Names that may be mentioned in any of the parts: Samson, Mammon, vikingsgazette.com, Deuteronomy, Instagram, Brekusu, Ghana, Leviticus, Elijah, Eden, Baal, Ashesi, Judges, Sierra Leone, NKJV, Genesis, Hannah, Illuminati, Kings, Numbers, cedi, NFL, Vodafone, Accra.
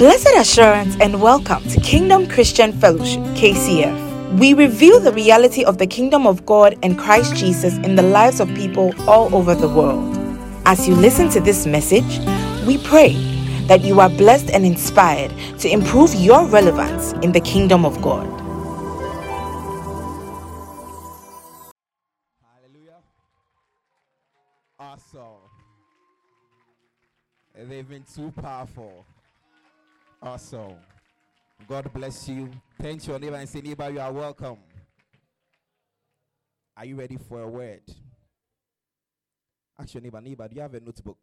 Blessed assurance and welcome to Kingdom Christian Fellowship, KCF. We reveal the reality of the kingdom of God and Christ Jesus in the lives of people all over the world. As you listen to this message, we pray that you are blessed and inspired to improve your relevance in the kingdom of God. Hallelujah. Awesome. They've been too powerful. Awesome. God bless you. Thank your neighbor and say, neighbor, you are welcome. Are you ready for a word? Ask your neighbor, do you have a notebook?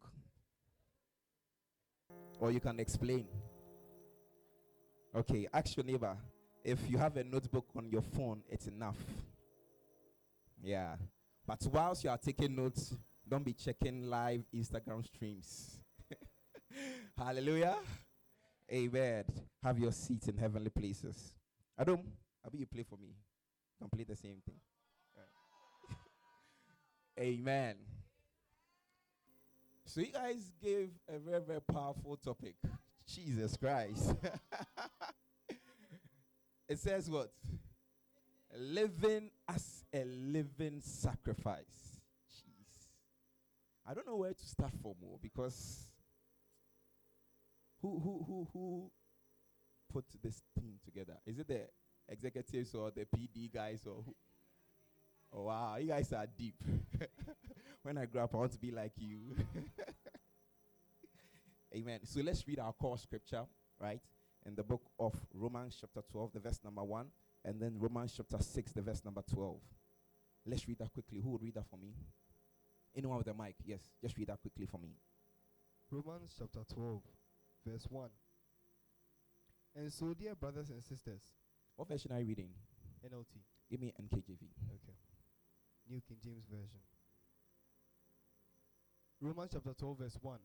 Or you can explain. Okay, ask your neighbor, if you have a notebook on your phone, it's enough. Yeah. But whilst you are taking notes, don't be checking live Instagram streams. Hallelujah. Amen. Have your seats in heavenly places. Adam, I bet you play for me. You can play the same thing. Yeah. Amen. So you guys gave a very, very powerful topic. Jesus Christ. It says what? Living as a living sacrifice. Jeez. I don't know where to start from because who put this thing together? Is it the executives or the PD guys or who? Oh, wow, you guys are deep. When I grow up, I want to be like you. Amen. So let's read our core scripture, right? In the book of Romans chapter 12, the verse number 1, and then Romans chapter 6, the verse number 12. Let's read that quickly. Who would read that for me? Anyone with a mic? Yes, just read that quickly for me. Romans chapter 12. Verse 1. And so, dear brothers and sisters. What version are you reading? NLT. Give me NKJV. Okay. New King James Version. Romans chapter 12, verse 1.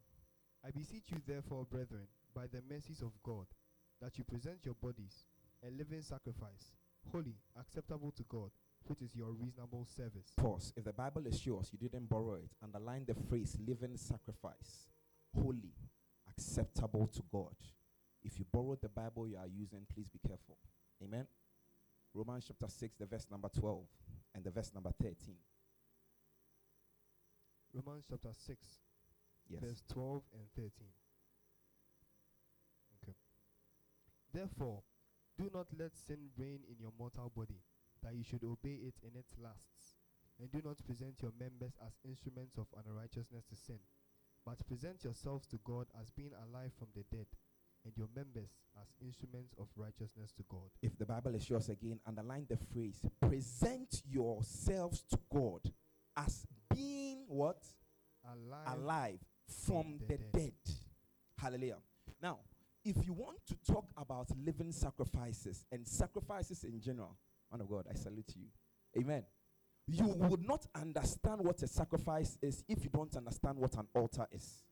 I beseech you, therefore, brethren, by the mercies of God, that you present your bodies a living sacrifice, holy, acceptable to God, which is your reasonable service. Pause. If the Bible is yours, you didn't borrow it. Underline the phrase living sacrifice, holy, acceptable to God. If you borrowed the Bible you are using, please be careful. Amen. Romans chapter 6, the verse number 12 and the verse number 13. Romans chapter 6, yes. Verse 12 and 13. Okay. Therefore, do not let sin reign in your mortal body, that you should obey it in its lusts. And do not present your members as instruments of unrighteousness to sin, but present yourselves to God as being alive from the dead, and your members as instruments of righteousness to God. If the Bible is yours again, underline the phrase, present yourselves to God as being what? Alive from the dead. Hallelujah. Now, if you want to talk about living sacrifices and sacrifices in general, man of God, I salute you. Amen. You would not understand what a sacrifice is if you don't understand what an altar is.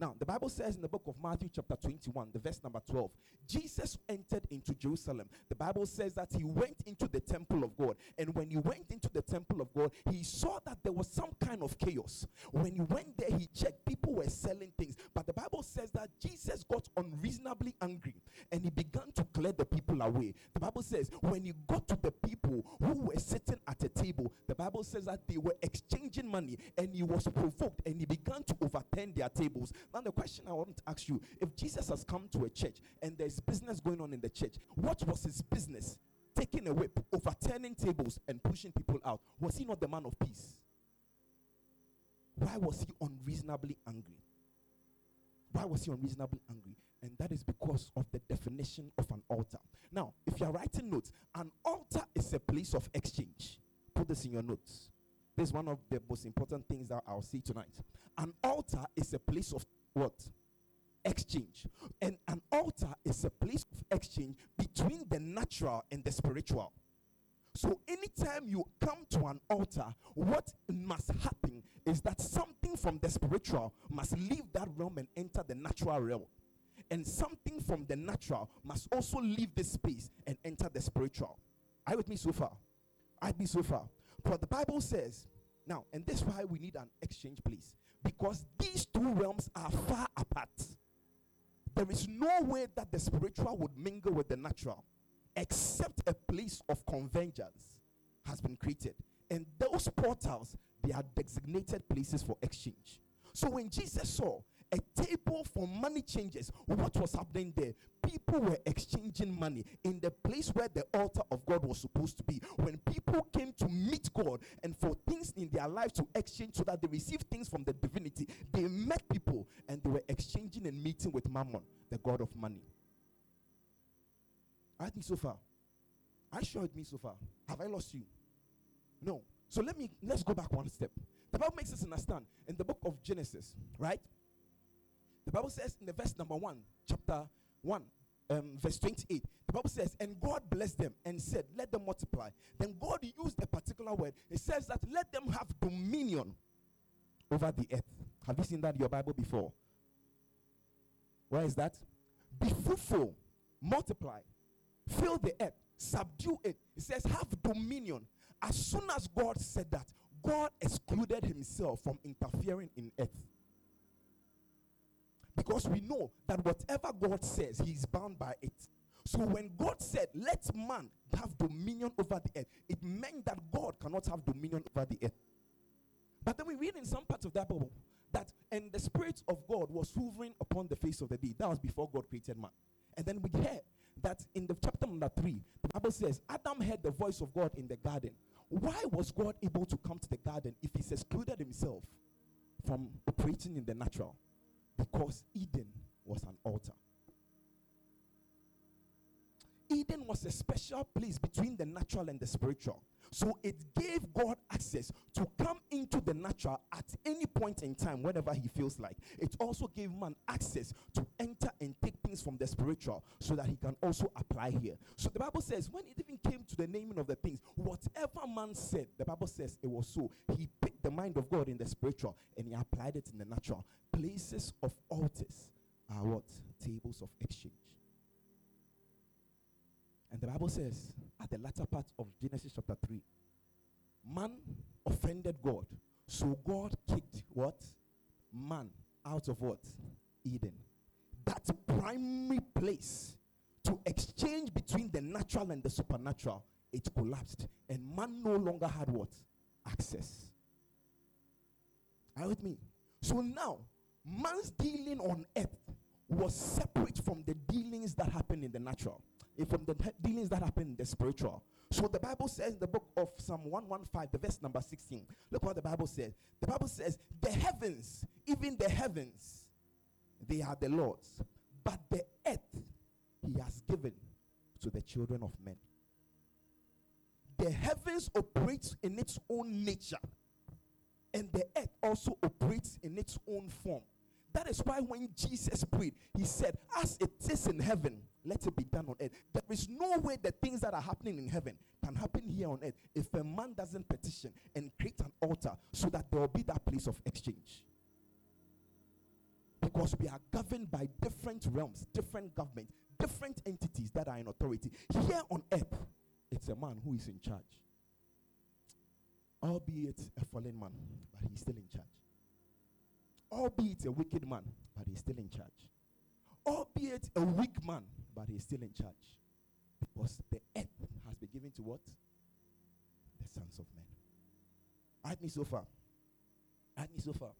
Now, the Bible says in the book of Matthew chapter 21, the verse number 12, Jesus entered into Jerusalem. The Bible says that he went into the temple of God. And when he went into the temple of God, he saw that there was some kind of chaos. When he went there, he checked people were selling things. But the Bible says that Jesus got unreasonably angry and he began to clear the people away. The Bible says when he got to the people who were sitting at a table, the Bible says that they were exchanging money and he was provoked and he began to overturn their tables. Now the question I want to ask you, if Jesus has come to a church and there's business going on in the church, what was his business? Taking a whip, overturning tables and pushing people out. Was he not the man of peace? Why was he unreasonably angry? Why was he unreasonably angry? And that is because of the definition of an altar. Now, if you are writing notes, an altar is a place of exchange. Put this in your notes. This is one of the most important things that I'll see tonight. An altar is a place of what? Exchange. And an altar is a place of exchange between the natural and the spiritual. So anytime you come to an altar, what must happen is that something from the spiritual must leave that realm and enter the natural realm. And something from the natural must also leave this space and enter the spiritual. Are you with me so far? I'd be so far. But the Bible says, now, and that's why we need an exchange place, because these two realms are far apart. There is no way that the spiritual would mingle with the natural except a place of convergence has been created. And those portals, they are designated places for exchange. So when Jesus saw a table for money changers, what was happening there? People were exchanging money in the place where the altar of God was supposed to be. When people came to meet God and for things in their life to exchange so that they receive things from the divinity, they met people and they were exchanging and meeting with Mammon, the god of money. Are you with me so far? Are you sure with me so far? Have I lost you? No. So let's go back one step. The Bible makes us understand in the book of Genesis, right? The Bible says in the verse number 1, chapter 1, verse 28, the Bible says, and God blessed them and said, let them multiply. Then God used a particular word. It says that let them have dominion over the earth. Have you seen that in your Bible before? Where is that? Be fruitful, multiply, fill the earth, subdue it. It says have dominion. As soon as God said that, God excluded himself from interfering in earth. Because we know that whatever God says, he is bound by it. So when God said, let man have dominion over the earth, it meant that God cannot have dominion over the earth. But then we read in some parts of that Bible that, and the Spirit of God was hovering upon the face of the deep. That was before God created man. And then we hear that in the chapter number 3, the Bible says, Adam heard the voice of God in the garden. Why was God able to come to the garden if he's excluded himself from operating in the natural? Because Eden was an altar. Eden was a special place between the natural and the spiritual. So it gave God access to come into the natural at any point in time, whenever he feels like. It also gave man access to enter and take things from the spiritual so that he can also apply here. So the Bible says, when it even came to the naming of the things, whatever man said, the Bible says it was so. He picked the mind of God in the spiritual and he applied it in the natural. Places of altars are what? Tables of exchange. And the Bible says, at the latter part of Genesis chapter 3, man offended God. So God kicked what? Man out of what? Eden. That primary place to exchange between the natural and the supernatural, it collapsed. And man no longer had what? Access. Are you with me? So now, man's dealing on earth was separate from the dealings that happened in the natural. From the dealings that happen in the spiritual. So the Bible says in the book of Psalm 115, the verse number 16, look what the Bible says. The Bible says, the heavens, even the heavens, they are the Lord's. But the earth he has given to the children of men. The heavens operates in its own nature. And the earth also operates in its own form. That is why when Jesus prayed, he said, as it is in heaven, let it be done on earth. There is no way the things that are happening in heaven can happen here on earth if a man doesn't petition and create an altar so that there will be that place of exchange. Because we are governed by different realms, different governments, different entities that are in authority. Here on earth, it's a man who is in charge. Albeit a fallen man, but he's still in charge. Albeit a wicked man, but he's still in charge. Albeit a weak man, but he's still in charge. Because the earth has been given to what? The sons of men. Add me so far. Add me so far.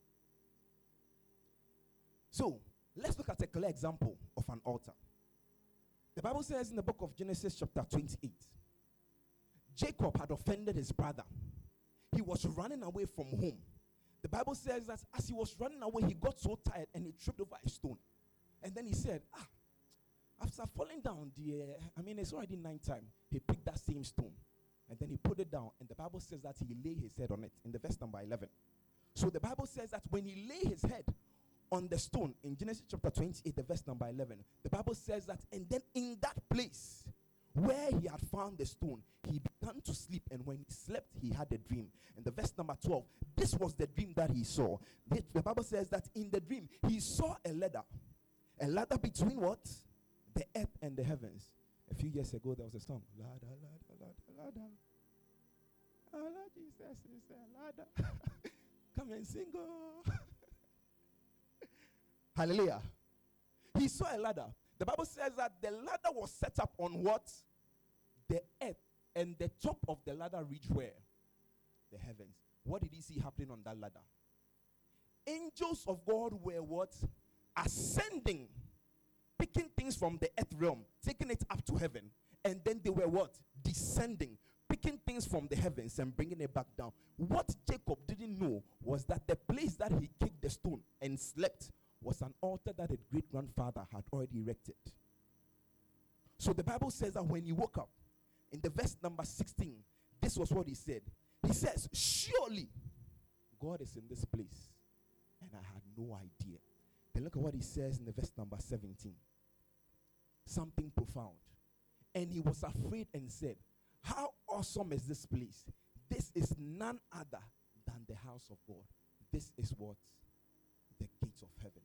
So, let's look at a clear example of an altar. The Bible says in the book of Genesis chapter 28, Jacob had offended his brother. He was running away from home. The Bible says that as he was running away, he got so tired and he tripped over a stone. And then he said, after falling down, it's already nighttime. He picked that same stone and then he put it down. And the Bible says that he lay his head on it in the verse number 11. So the Bible says that when he lay his head on the stone in Genesis chapter 28, the verse number 11, the Bible says that, and then in that place where he had found the stone, he began to sleep. And when he slept, he had a dream. And the verse number 12, this was the dream that he saw. The Bible says that in the dream, he saw a ladder. A ladder between what? The earth and the heavens. A few years ago, there was a song. Ladder, ladder, ladder, ladder. Oh, Lord Jesus, it's a ladder. Come and sing. Hallelujah. He saw a ladder. The Bible says that the ladder was set up on what? The earth. And the top of the ladder reached where? The heavens. What did he see happening on that ladder? Angels of God were what? Ascending. Picking things from the earth realm. Taking it up to heaven. And then they were what? Descending. Picking things from the heavens and bringing it back down. What Jacob didn't know was that the place that he kicked the stone and slept was an altar that his great-grandfather had already erected. So the Bible says that when he woke up, in the verse number 16, this was what he said. He says, surely God is in this place. And I had no idea. Then look at what he says in the verse number 17. Something profound. And he was afraid and said, how awesome is this place? This is none other than the house of God. This is what? The gates of heaven.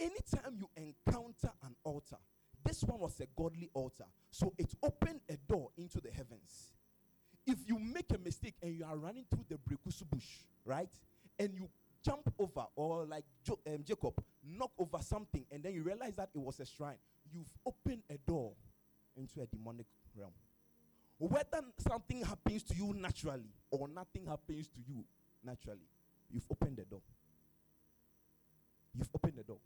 Anytime you encounter an altar, this one was a godly altar. So it opened a door into the heavens. If you make a mistake and you are running through the brekusu bush, right? And you jump over or like Jacob, knock over something and then you realize that it was a shrine. You've opened a door into a demonic realm. Whether something happens to you naturally or nothing happens to you naturally, you've opened the door. You've opened the door.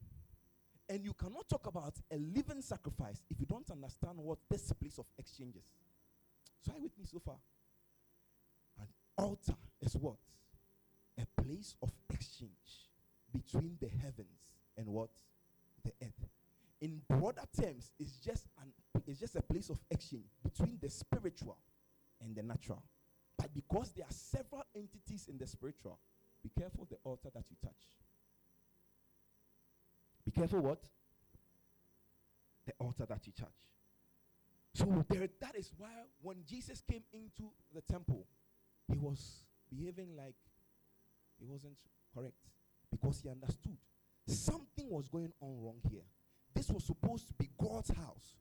And you cannot talk about a living sacrifice if you don't understand what this place of exchange is. So are you with me so far? An altar is what? A place of exchange between the heavens and what? The earth. In broader terms, it's just a place of exchange between the spiritual and the natural. But because there are several entities in the spiritual, be careful the altar that you touch. Be careful what? The altar that you touch. So that is why when Jesus came into the temple, he was behaving like he wasn't correct. Because he understood something was going on wrong here. This was supposed to be God's house,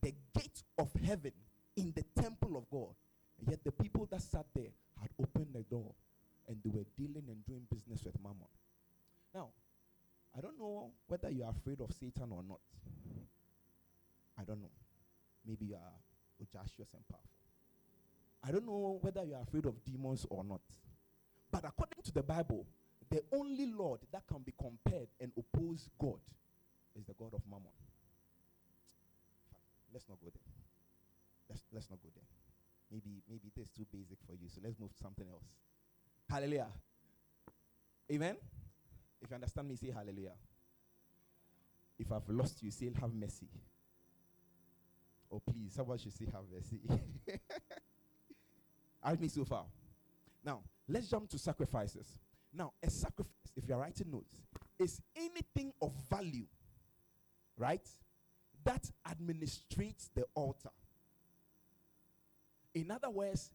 the gate of heaven in the temple of God. And yet the people that sat there had opened the door and they were dealing and doing business with Mammon. Now, I don't know whether you are afraid of Satan or not. I don't know. Maybe you are audacious and powerful. I don't know whether you are afraid of demons or not. But according to the Bible, the only Lord that can be compared and oppose God is the God of Mammon. Let's not go there. Let's not go there. Maybe this is too basic for you, so let's move to something else. Hallelujah. Amen? If you understand me, say hallelujah. If I've lost you, say have mercy. Oh, please, someone should say have mercy. Are with me so far? Now, let's jump to sacrifices. Now, a sacrifice, if you're writing notes, is anything of value, right, that administrates the altar. In other words,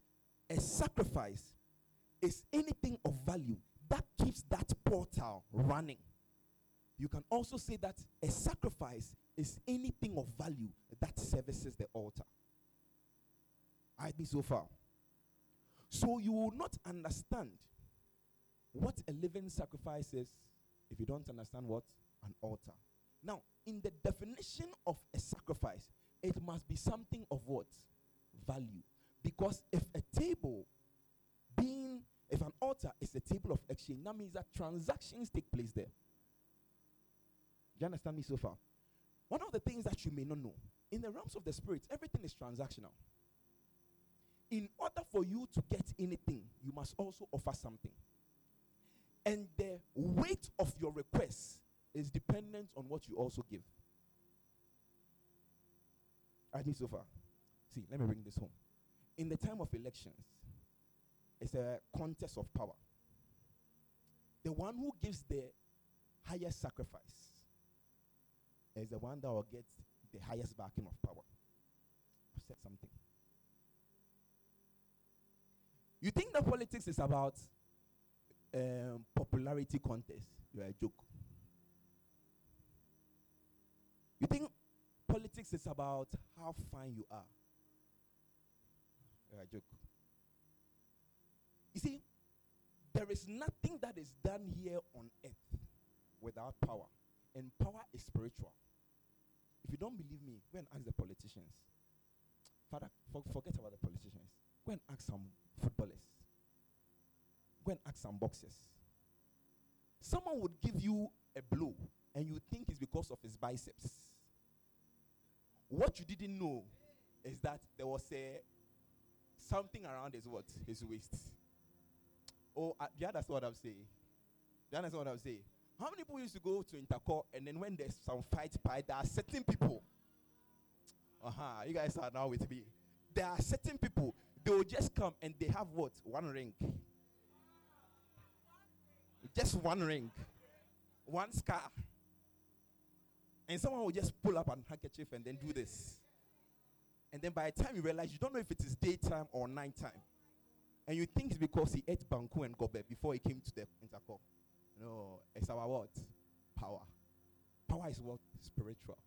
a sacrifice is anything of value that keeps that portal running. You can also say that a sacrifice is anything of value that services the altar. I'd be so far. So you will not understand what a living sacrifice is if you don't understand what an altar. Now, in the definition of a sacrifice, it must be something of what? Value. Because if an altar is a table of exchange, that means that transactions take place there. Do you understand me so far? One of the things that you may not know, in the realms of the spirit, everything is transactional. In order for you to get anything, you must also offer something. And the weight of your request is dependent on what you also give. I mean, so far. See, let me bring this home. In the time of elections, it's a contest of power. The one who gives the highest sacrifice is the one that will get the highest backing of power. I've said something. You think that politics is about popularity contest? You're a joke. You think politics is about how fine you are? You're a joke. You see, there is nothing that is done here on earth without power. And power is spiritual. If you don't believe me, go and ask the politicians. Father, forget about the politicians. Go and ask some footballers. Go and ask some boxers. Someone would give you a blow and you think it's because of his biceps. What you didn't know is that there was something around his waist. Oh, do you understand what I'm saying? How many people used to go to intercourse and then when there's some fight, there are certain people. You guys are now with me. There are certain people, they will just come and they have what? One ring. Just one ring. One scar. And someone will just pull up a handkerchief and then do this. And then by the time you realize, you don't know if it is daytime or nighttime. And you think it's because he ate banku and gobe before he came to the intercourse. No, it's our what? Power. Power is what? Spiritual.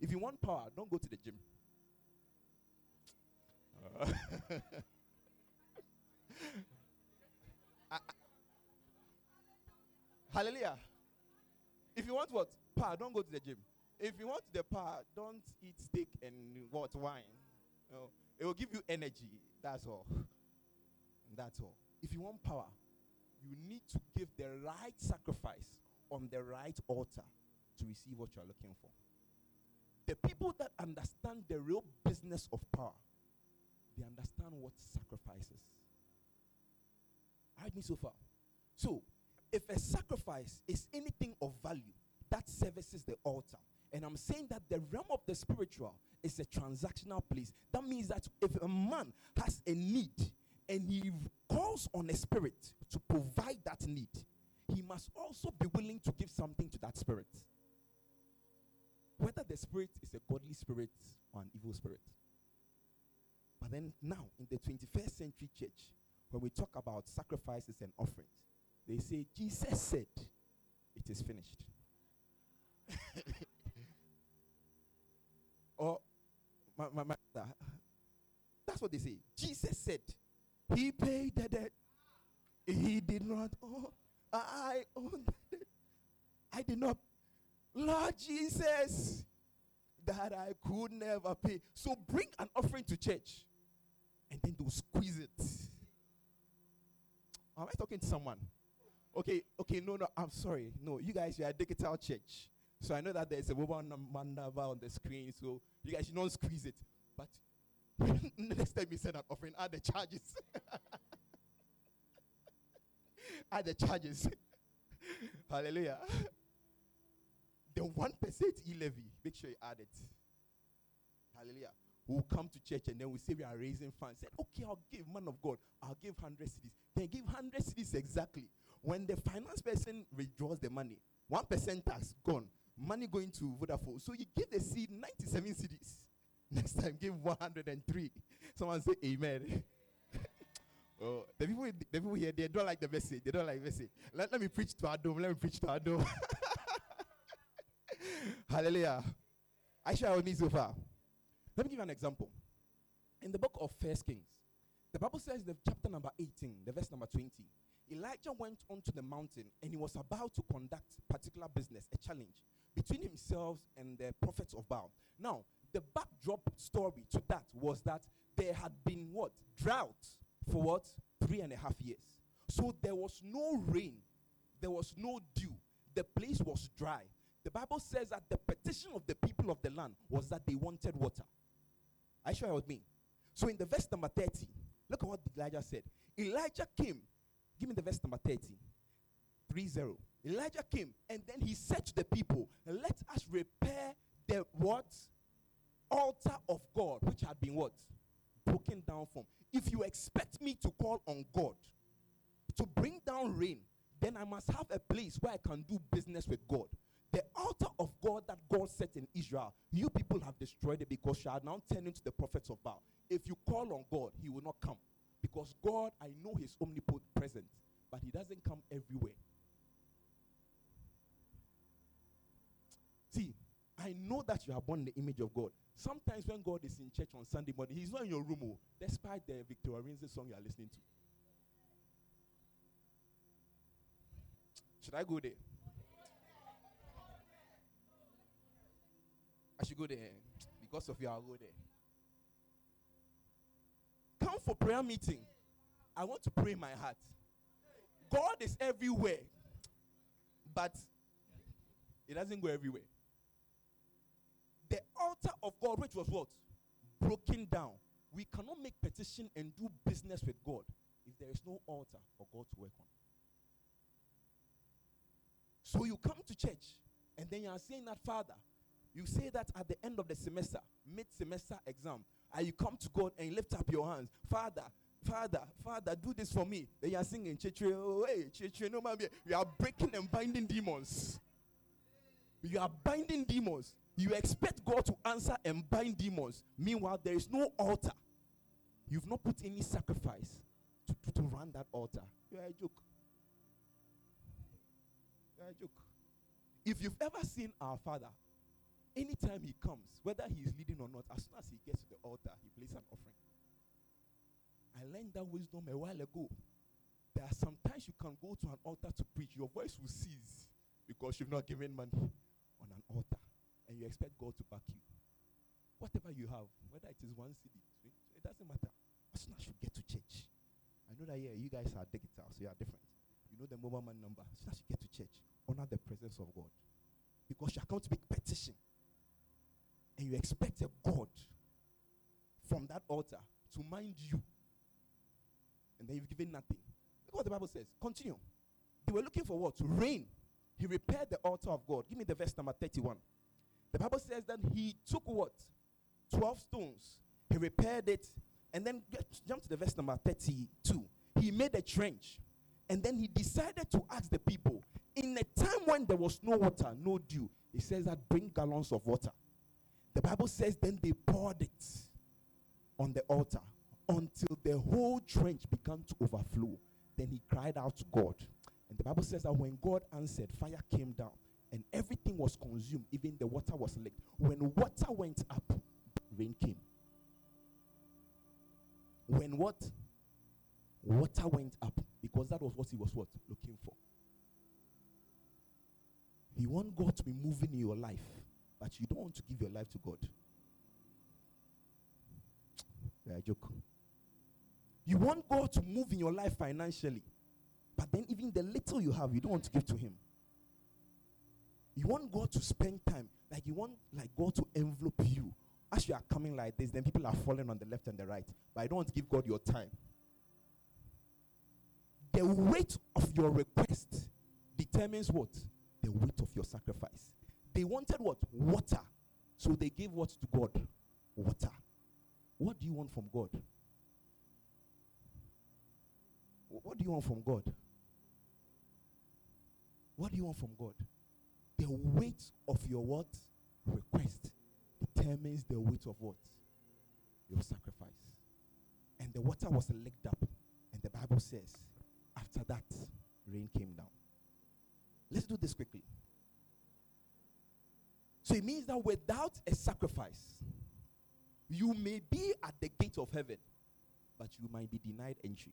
If you want power, don't go to the gym. Hallelujah. If you want what? Power, don't go to the gym. If you want the power, don't eat steak and what? Wine. No, it will give you energy. That's all. If you want power, you need to give the right sacrifice on the right altar to receive what you are looking for. The people that understand the real business of power, they understand what sacrifices. Heard me so far? So, if a sacrifice is anything of value, that services the altar. And I'm saying that the realm of the spiritual is a transactional place. That means that if a man has a need, and he calls on a spirit to provide that need, he must also be willing to give something to that spirit. Whether the spirit is a godly spirit or an evil spirit. But then now, in the 21st century church, when we talk about sacrifices and offerings, they say, Jesus said, it is finished. Or, my mother, that's what they say. Jesus said, he paid the debt. He did not. Oh, I own the debt. I did not. Lord Jesus, that I could never pay. So bring an offering to church. And then they'll squeeze it. Am I talking to someone? Okay, no, I'm sorry. No, you guys, you are a digital church. So I know that there's a woman number on the screen. So you guys, you don't squeeze it. But next time you send an offering, add the charges. Hallelujah. The 1% e-levy, make sure you add it. Hallelujah. We'll come to church and then we say we are raising funds. Said, okay, I'll give, man of God, I'll give 100 cedis. Then give 100 cedis exactly. When the finance person withdraws the money, 1% tax gone. Money going to Vodafone. So you give the seed 97 cedis. Next time, give 103. Someone say amen. Oh, the people here, they don't like the message. Let me preach to our dome. Hallelujah. I shall with me so far. Let me give you an example. In the book of 1 Kings, the Bible says in chapter number 18, the verse number 20, Elijah went onto the mountain and he was about to conduct particular business, a challenge, between himself and the prophets of Baal. Now, the backdrop story to that was that there had been what? Drought for what? 3.5 years. So there was no rain. There was no dew. The place was dry. The Bible says that the petition of the people of the land was that they wanted water. Are you sure with me? So in the verse number 30, look at what Elijah said. Elijah came. Give me the verse number 30. 30. Elijah came and then he said to the people, let us repair the what? Altar of God, which had been what? Broken down from. If you expect me to call on God to bring down rain, then I must have a place where I can do business with God. The altar of God that God set in Israel, you people have destroyed it because you are now turning to the prophets of Baal. If you call on God, he will not come. Because God, I know he's omnipresent, but he doesn't come everywhere. See, I know that you are born in the image of God. Sometimes when God is in church on Sunday morning, he's not in your room, despite the Victoria Rinsey song you are listening to. Should I go there? I should go there. Because of you, I'll go there. Come for prayer meeting. I want to pray in my heart. God is everywhere. But it doesn't go everywhere. The altar of God, which was what? Broken down. We cannot make petition and do business with God if there is no altar for God to work on. So you come to church and then you are saying that, Father, you say that at the end of the semester, mid-semester exam, and you come to God and lift up your hands, Father, Father, Father, do this for me. Then you are singing, you are breaking and binding demons. You are binding demons. You expect God to answer and bind demons. Meanwhile, there is no altar. You've not put any sacrifice to run that altar. You are a joke. You are a joke. If you've ever seen our Father, anytime he comes, whether he is leading or not, as soon as he gets to the altar, he places an offering. I learned that wisdom a while ago. There are sometimes you can go to an altar to preach. Your voice will cease because you've not given money on an altar. And you expect God to back you. Whatever you have, whether it is one CD, it doesn't matter. As soon as you get to church. I know that, yeah, you guys are digital, so you are different. You know the mobile man number. As soon as you get to church, honor the presence of God. Because you are going to make petition. And you expect a God from that altar to mind you. And then you've given nothing. Look what the Bible says. Continue. They were looking for what? To rain. He repaired the altar of God. Give me the verse number 31. The Bible says that he took what? 12 stones. He repaired it. And then jump to the verse number 32. He made a trench. And then he decided to ask the people, in a time when there was no water, no dew, he says that bring gallons of water. The Bible says then they poured it on the altar until the whole trench began to overflow. Then he cried out to God. And the Bible says that when God answered, fire came down. And everything was consumed. Even the water was licked. When water went up, rain came. When what? Water went up. Because that was what he was what? Looking for. You want God to be moving in your life. But you don't want to give your life to God. Yeah, I joke. You want God to move in your life financially. But then even the little you have, you don't want to give to him. You want God to spend time. Like you want like God to envelope you. As you are coming like this, then people are falling on the left and the right. But I don't want to give God your time. The weight of your request determines what? The weight of your sacrifice. They wanted what? Water. So they gave what to God? Water. What do you want from God? What do you want from God? What do you want from God? The weight of your what? Request determines the weight of what? Your sacrifice. And the water was licked up. And the Bible says, after that, rain came down. Let's do this quickly. So it means that without a sacrifice, you may be at the gate of heaven, but you might be denied entry.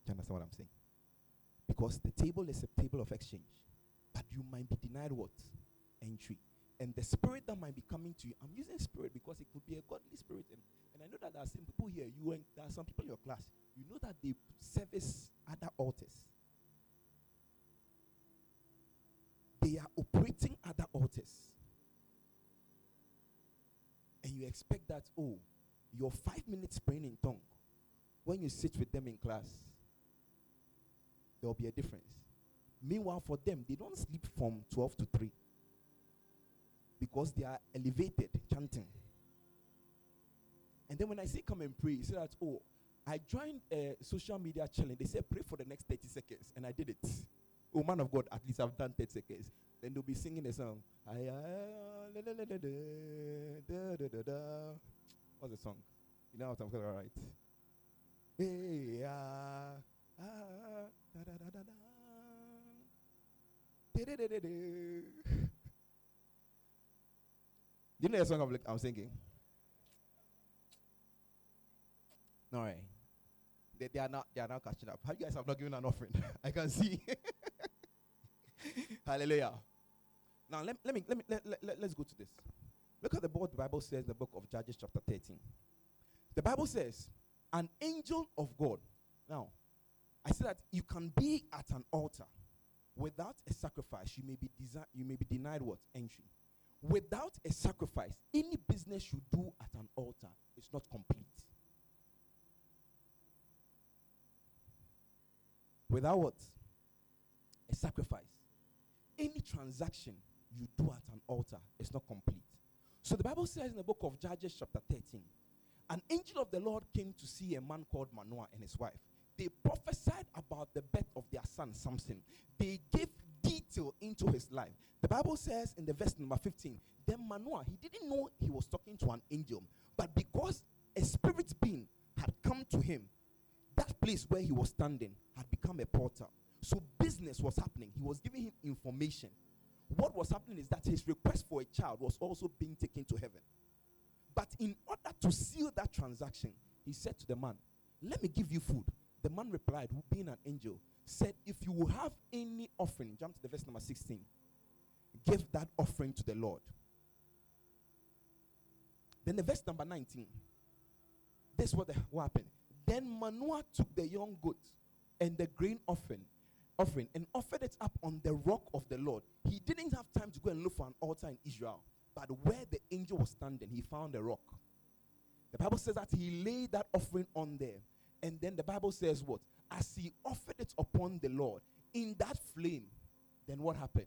Do you understand what I'm saying? Because the table is a table of exchange. But you might be denied what? Entry. And the spirit that might be coming to you, I'm using spirit because it could be a godly spirit. And I know that there are some people here, there are some people in your class, you know that they service other altars. They are operating other altars. And you expect that, oh, your 5 minutes praying in tongue, when you sit with them in class, there will be a difference. Meanwhile, for them, they don't sleep from 12 to 3 because they are elevated, chanting. And then when I say come and pray, you say that, oh, I joined a social media challenge. They said pray for the next 30 seconds, and I did it. Oh, man of God, at least I've done 30 seconds. Then they'll be singing a song. What's the song? You know what I'm going to write? Hey, yeah. You know the song I'm singing? All right. They are now catching up. How you guys have not given an offering? I can see. Hallelujah. Now let's go to this. Look at what the Bible says in the book of Judges chapter 13. The Bible says, an angel of God. Now, I say that you can be at an altar. Without a sacrifice, you may be denied what? Entry. Without a sacrifice, any business you do at an altar is not complete. Without what? A sacrifice. Any transaction you do at an altar is not complete. So the Bible says in the book of Judges chapter 13, an angel of the Lord came to see a man called Manoah and his wife. They prophesied about the birth of their son, Samson. They gave detail into his life. The Bible says in the verse number 15, then Manoah, he didn't know he was talking to an angel, but because a spirit being had come to him, that place where he was standing had become a portal. So business was happening. He was giving him information. What was happening is that his request for a child was also being taken to heaven. But in order to seal that transaction, he said to the man, let me give you food. The man replied, who being an angel, said, if you will have any offering, jump to the verse number 16, give that offering to the Lord. Then the verse number 19, this is what happened. Then Manoah took the young goat and the grain offering and offered it up on the rock of the Lord. He didn't have time to go and look for an altar in Israel, but where the angel was standing, he found a rock. The Bible says that he laid that offering on there. And then the Bible says what? As he offered it upon the Lord in that flame, then what happened?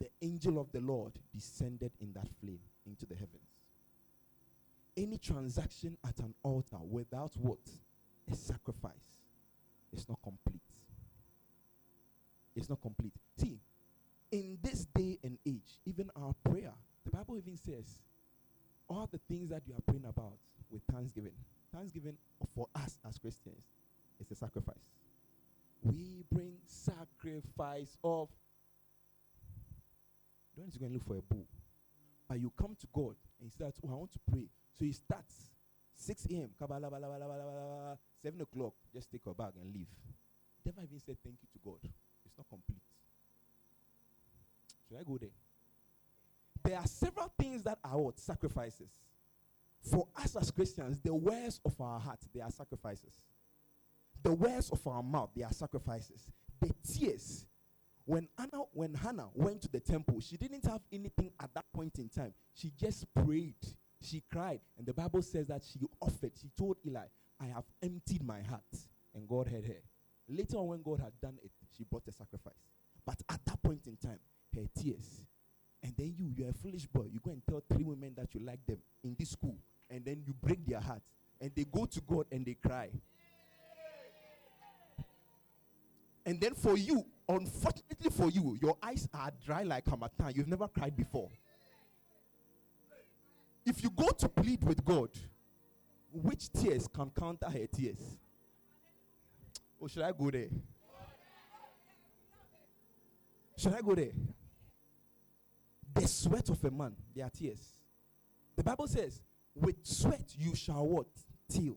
The angel of the Lord descended in that flame into the heavens. Any transaction at an altar without what? A sacrifice. It's not complete. It's not complete. See, in this day and age, even our prayer, the Bible even says, all the things that you are praying about with thanksgiving. Thanksgiving for us as Christians is a sacrifice. We bring sacrifice of. You don't need to go and look for a bull. But you come to God and you start, oh, I want to pray. So you start 6 a.m., 7 o'clock, just take your bag and leave. Never even said thank you to God. It's not complete. Should I go there? There are several things that are what? Sacrifices. For us as Christians, the words of our heart, they are sacrifices. The words of our mouth, they are sacrifices. The tears. When Hannah went to the temple, she didn't have anything at that point in time. She just prayed. She cried. And the Bible says that she offered. She told Eli, I have emptied my heart. And God heard her. Later on, when God had done it, she brought a sacrifice. But at that point in time, her tears. And then you're a foolish boy. You go and tell 3 women that you like them in this school. And then you break their hearts. And they go to God and they cry. And then for you, unfortunately for you, your eyes are dry like Hamatan. You've never cried before. If you go to plead with God, which tears can counter her tears? Or should I go there? Should I go there? The sweat of a man, their tears. The Bible says, with sweat you shall what? Till.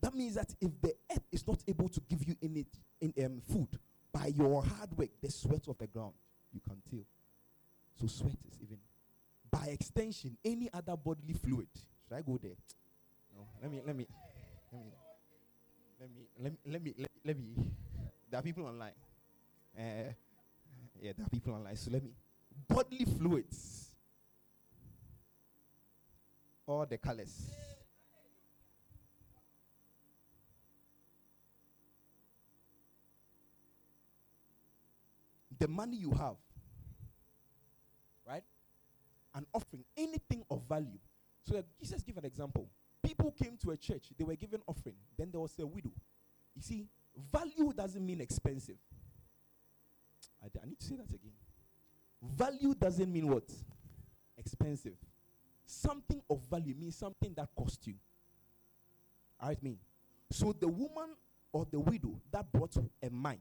That means that if the earth is not able to give you any food, by your hard work, the sweat of the ground, you can till. So sweat is even. By extension, any other bodily fluid. Should I go there? No. Let me. There are people online. There are people online. So let me. Bodily fluids. All the colors. The money you have, right? An offering, anything of value. So that Jesus gave an example. People came to a church, they were given offering. Then there was a widow. You see, value doesn't mean expensive. I need to say that again. Value doesn't mean what? Expensive. Something of value means something that costs you. All right, me. So the woman or the widow that brought a mite,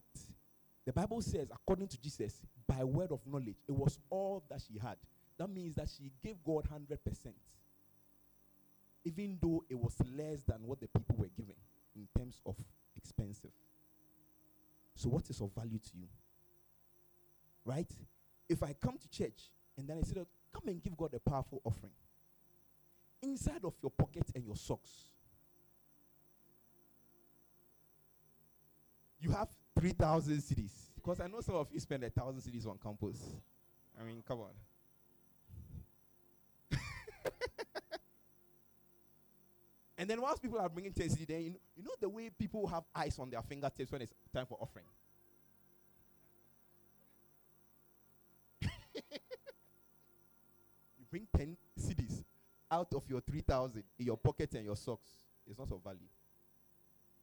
the Bible says, according to Jesus, by word of knowledge, it was all that she had. That means that she gave God 100%. Even though it was less than what the people were giving in terms of expensive. So what is of value to you? Right? if I come to church and then I say, come and give God a powerful offering, inside of your pocket and your socks, you have 3,000 cedis. Because I know some of you spend 1,000 cedis on campus. I mean, come on. And then once people are bringing 10 cedis, then you know the way people have ice on their fingertips when it's time for offering. You bring 10 cedis out of your 3,000 in your pocket and your socks. It's not of value.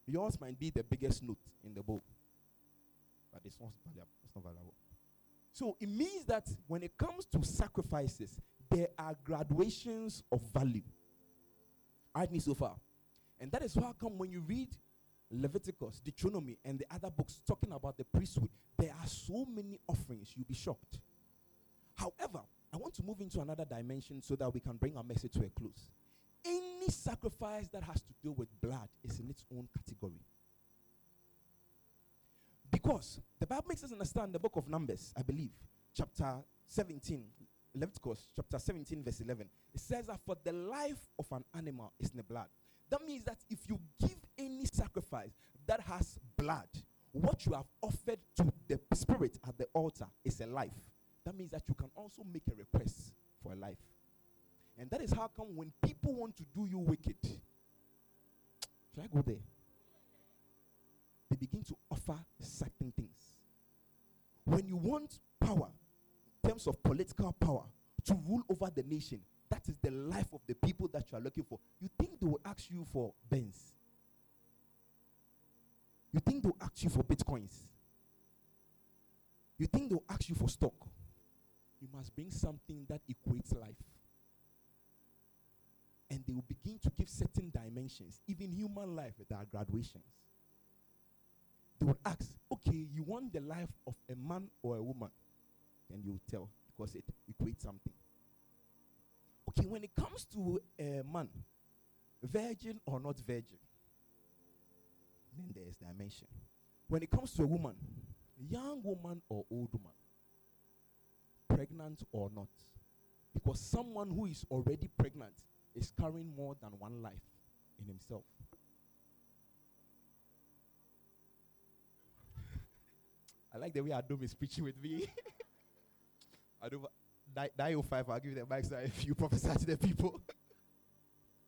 Yours might be the biggest note in the book, but it's not valuable. It's not valuable. So it means that when it comes to sacrifices, there are graduations of value. All right, me so far. And that is how come when you read Leviticus, Deuteronomy, and the other books talking about the priesthood, there are so many offerings, you'll be shocked. However, I want to move into another dimension so that we can bring our message to a close. Any sacrifice that has to do with blood is in its own category. Because the Bible makes us understand the book of Numbers, I believe, chapter 17, Leviticus, chapter 17, verse 11. It says that for the life of an animal is in the blood. That means that if you give any sacrifice that has blood, what you have offered to the spirit at the altar is a life. That means that you can also make a request for a life. And that is how come when people want to do you wicked, should I go there? They begin to offer certain things. When you want power, in terms of political power, to rule over the nation, that is the life of the people that you are looking for. You think they will ask you for Benz? You think they will ask you for Bitcoins? You think they will ask you for stock? You must bring something that equates life. And they will begin to give certain dimensions, even human life, there are graduations. They will ask, okay, you want the life of a man or a woman? Then you will tell, because it equates something. Okay, when it comes to a man, virgin or not virgin, then there is dimension. When it comes to a woman, young woman or old woman, pregnant or not, because someone who is already pregnant is carrying more than one life in himself. I like the way Adam is preaching with me. Adam, 9:05, I'll give you the mic so if you prophesy to the people.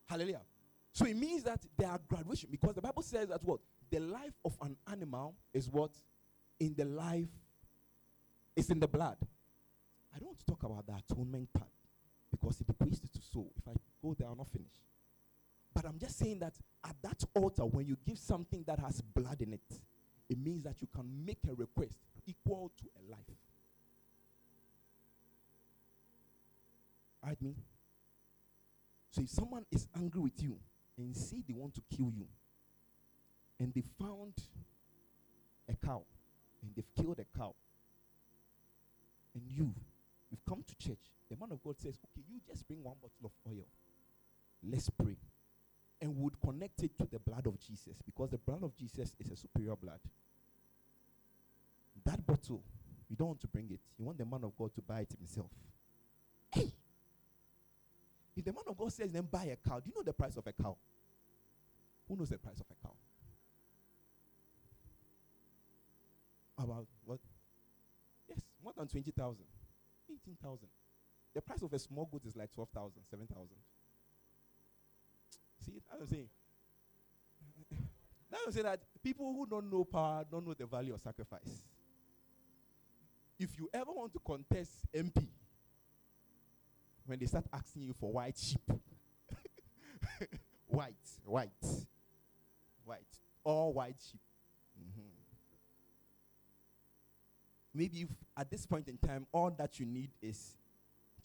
Hallelujah. So it means that there are graduation, because the Bible says that what? The life of an animal is what? In the life, it's in the blood. I don't want to talk about the atonement part, because it equates it to soul. If I go there, I'll not finish. But I'm just saying that at that altar, when you give something that has blood in it, it means that you can make a request equal to a life. Right, me? So if someone is angry with you and say they want to kill you, and they found a cow, and they've killed a cow, and you've come to church, the man of God says, okay, you just bring one bottle of oil. Let's pray. And would connect it to the blood of Jesus, because the blood of Jesus is a superior blood. That bottle, you don't want to bring it. You want the man of God to buy it himself. Hey! If the man of God says, then buy a cow, do you know the price of a cow? Who knows the price of a cow? About what? Yes, more than 20,000. 18,000. The price of a small goat is like 12,000, 7,000. See, that's what I'm saying. That's what I'm saying, that people who don't know power don't know the value of sacrifice. If you ever want to contest MP, when they start asking you for white sheep, white sheep. Mm-hmm. Maybe if at this point in time, all that you need is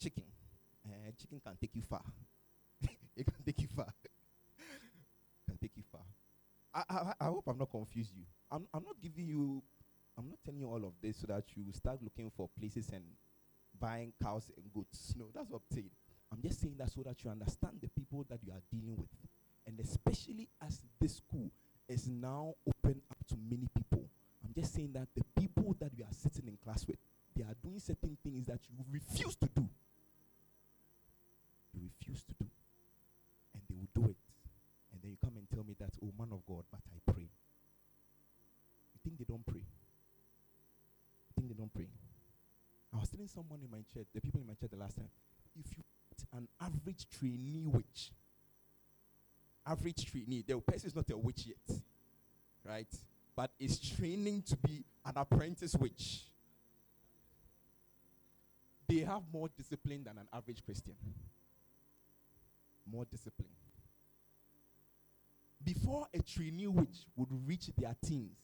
chicken. Chicken can take you far. It can take you far. Can take you far. I hope I'm not confusing you. I'm not telling you all of this so that you start looking for places and buying cows and goats. No, that's what I'm saying. I'm just saying that so that you understand the people that you are dealing with. And especially as this school is now open up to many people. I'm just saying that the people that we are sitting in class with, they are doing certain things that you refuse to do. You refuse to do. And they will do it. And then you come and tell me that, oh, man of God, but I pray. You think they don't pray? You think they don't pray? I was telling someone in my church, the people in my church the last time, if you meet an average trainee witch, average trainee, the person is not a witch yet, right? But is training to be an apprentice witch. They have more discipline than an average Christian. More discipline. Before a trainee witch would reach their teens,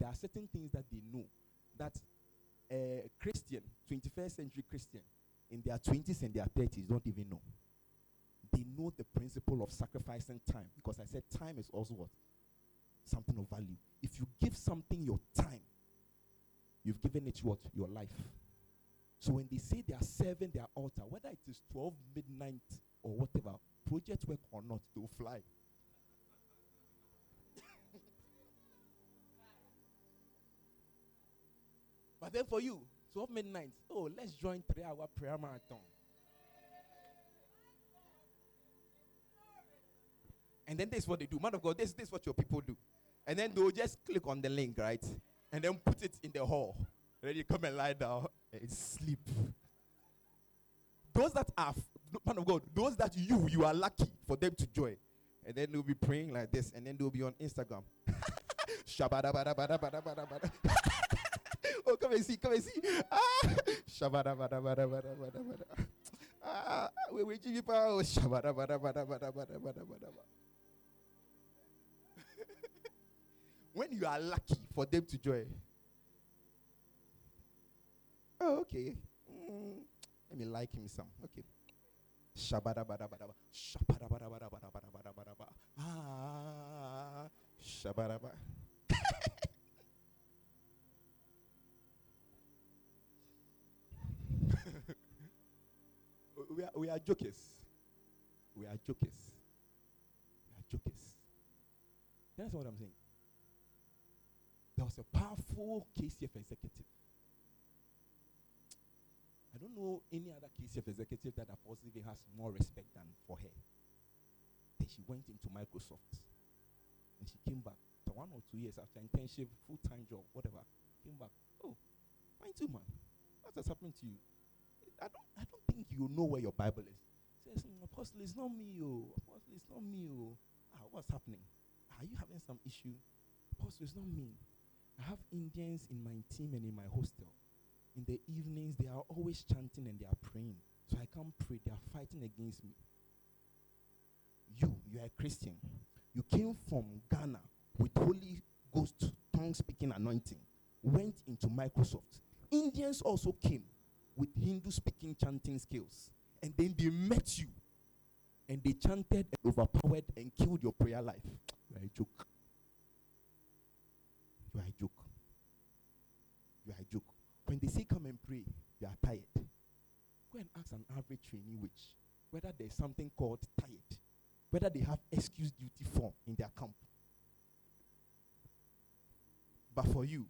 there are certain things that they know that a Christian, 21st century Christian, in their 20s and their 30s don't even know. They know the principle of sacrificing time, because I said time is also what? Something of value. If you give something your time, you've given it what? Your life. So when they say they are serving their altar, whether it is 12 midnight or whatever, project work or not, they will fly. But then for you, 12 midnight, oh, let's join 3-hour prayer marathon. And then this is what they do. Man of God, this is what your people do. And then they'll just click on the link, right? And then put it in the hall. And then you come and lie down and sleep. Those that are, man of God, those that you are lucky for them to join. And then they'll be praying like this. And then they'll be on Instagram. Oh, come and see. Ah, we give you power. When you are lucky for them to join. Oh, okay. Let me like him some. Okay. Ah, shabaraba. We are jokers. We are jokers. That's what I'm saying. There was a powerful KCF executive. I don't know any other KCF executive that Apostle has more respect than for her. Then she went into Microsoft. And she came back after 1 or 2 years, after internship, full-time job, whatever. Came back. Oh, fine too, man. What has happened to you? I don't think you know where your Bible is. He says, Apostle, it's not me, oh. Apostle, it's not me, oh. Ah, what's happening? Are you having some issue? Apostle, it's not me. I have Indians in my team and in my hostel. In the evenings, they are always chanting and they are praying. So I can't pray. They are fighting against me. You are a Christian. You came from Ghana with Holy Ghost tongue-speaking anointing. Went into Microsoft. Indians also came with Hindu-speaking chanting skills. And then they met you. And they chanted and overpowered and killed your prayer life. You are a joke. When they say come and pray, you are tired. Go and ask an average trainee witch whether there is something called tired. Whether they have excuse duty form in their camp. But for you,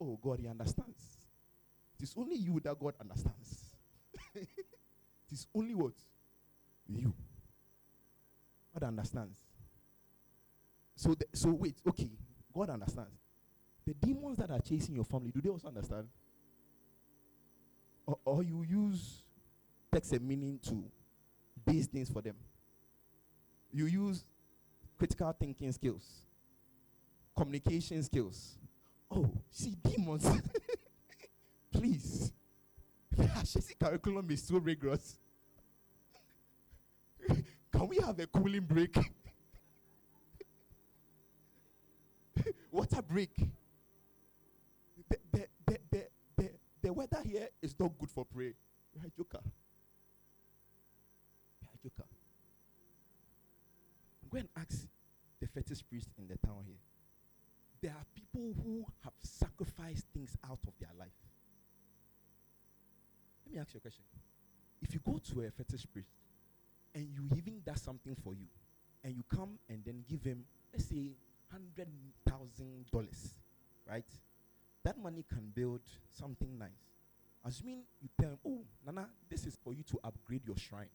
oh God, He understands. It is only you that God understands. It is only what? You. God understands. So wait, okay. God understands. The demons that are chasing your family, do they also understand? Or you use text and meaning to base things for them. You use critical thinking skills, communication skills. Oh, see, demons. Please. The Ashesi curriculum is so rigorous. Can we have a cooling break? Water break. The weather here is not good for prayer. You're a joker. I'm going to ask the fetish priest in the town here. There are people who have sacrificed things out of their life. Let me ask you a question. If you go to a fetish priest and you even does something for you, and you come and then give him, let's say, $100,000, right? That money can build something nice. Assuming you tell him, oh, Nana, this is for you to upgrade your shrine.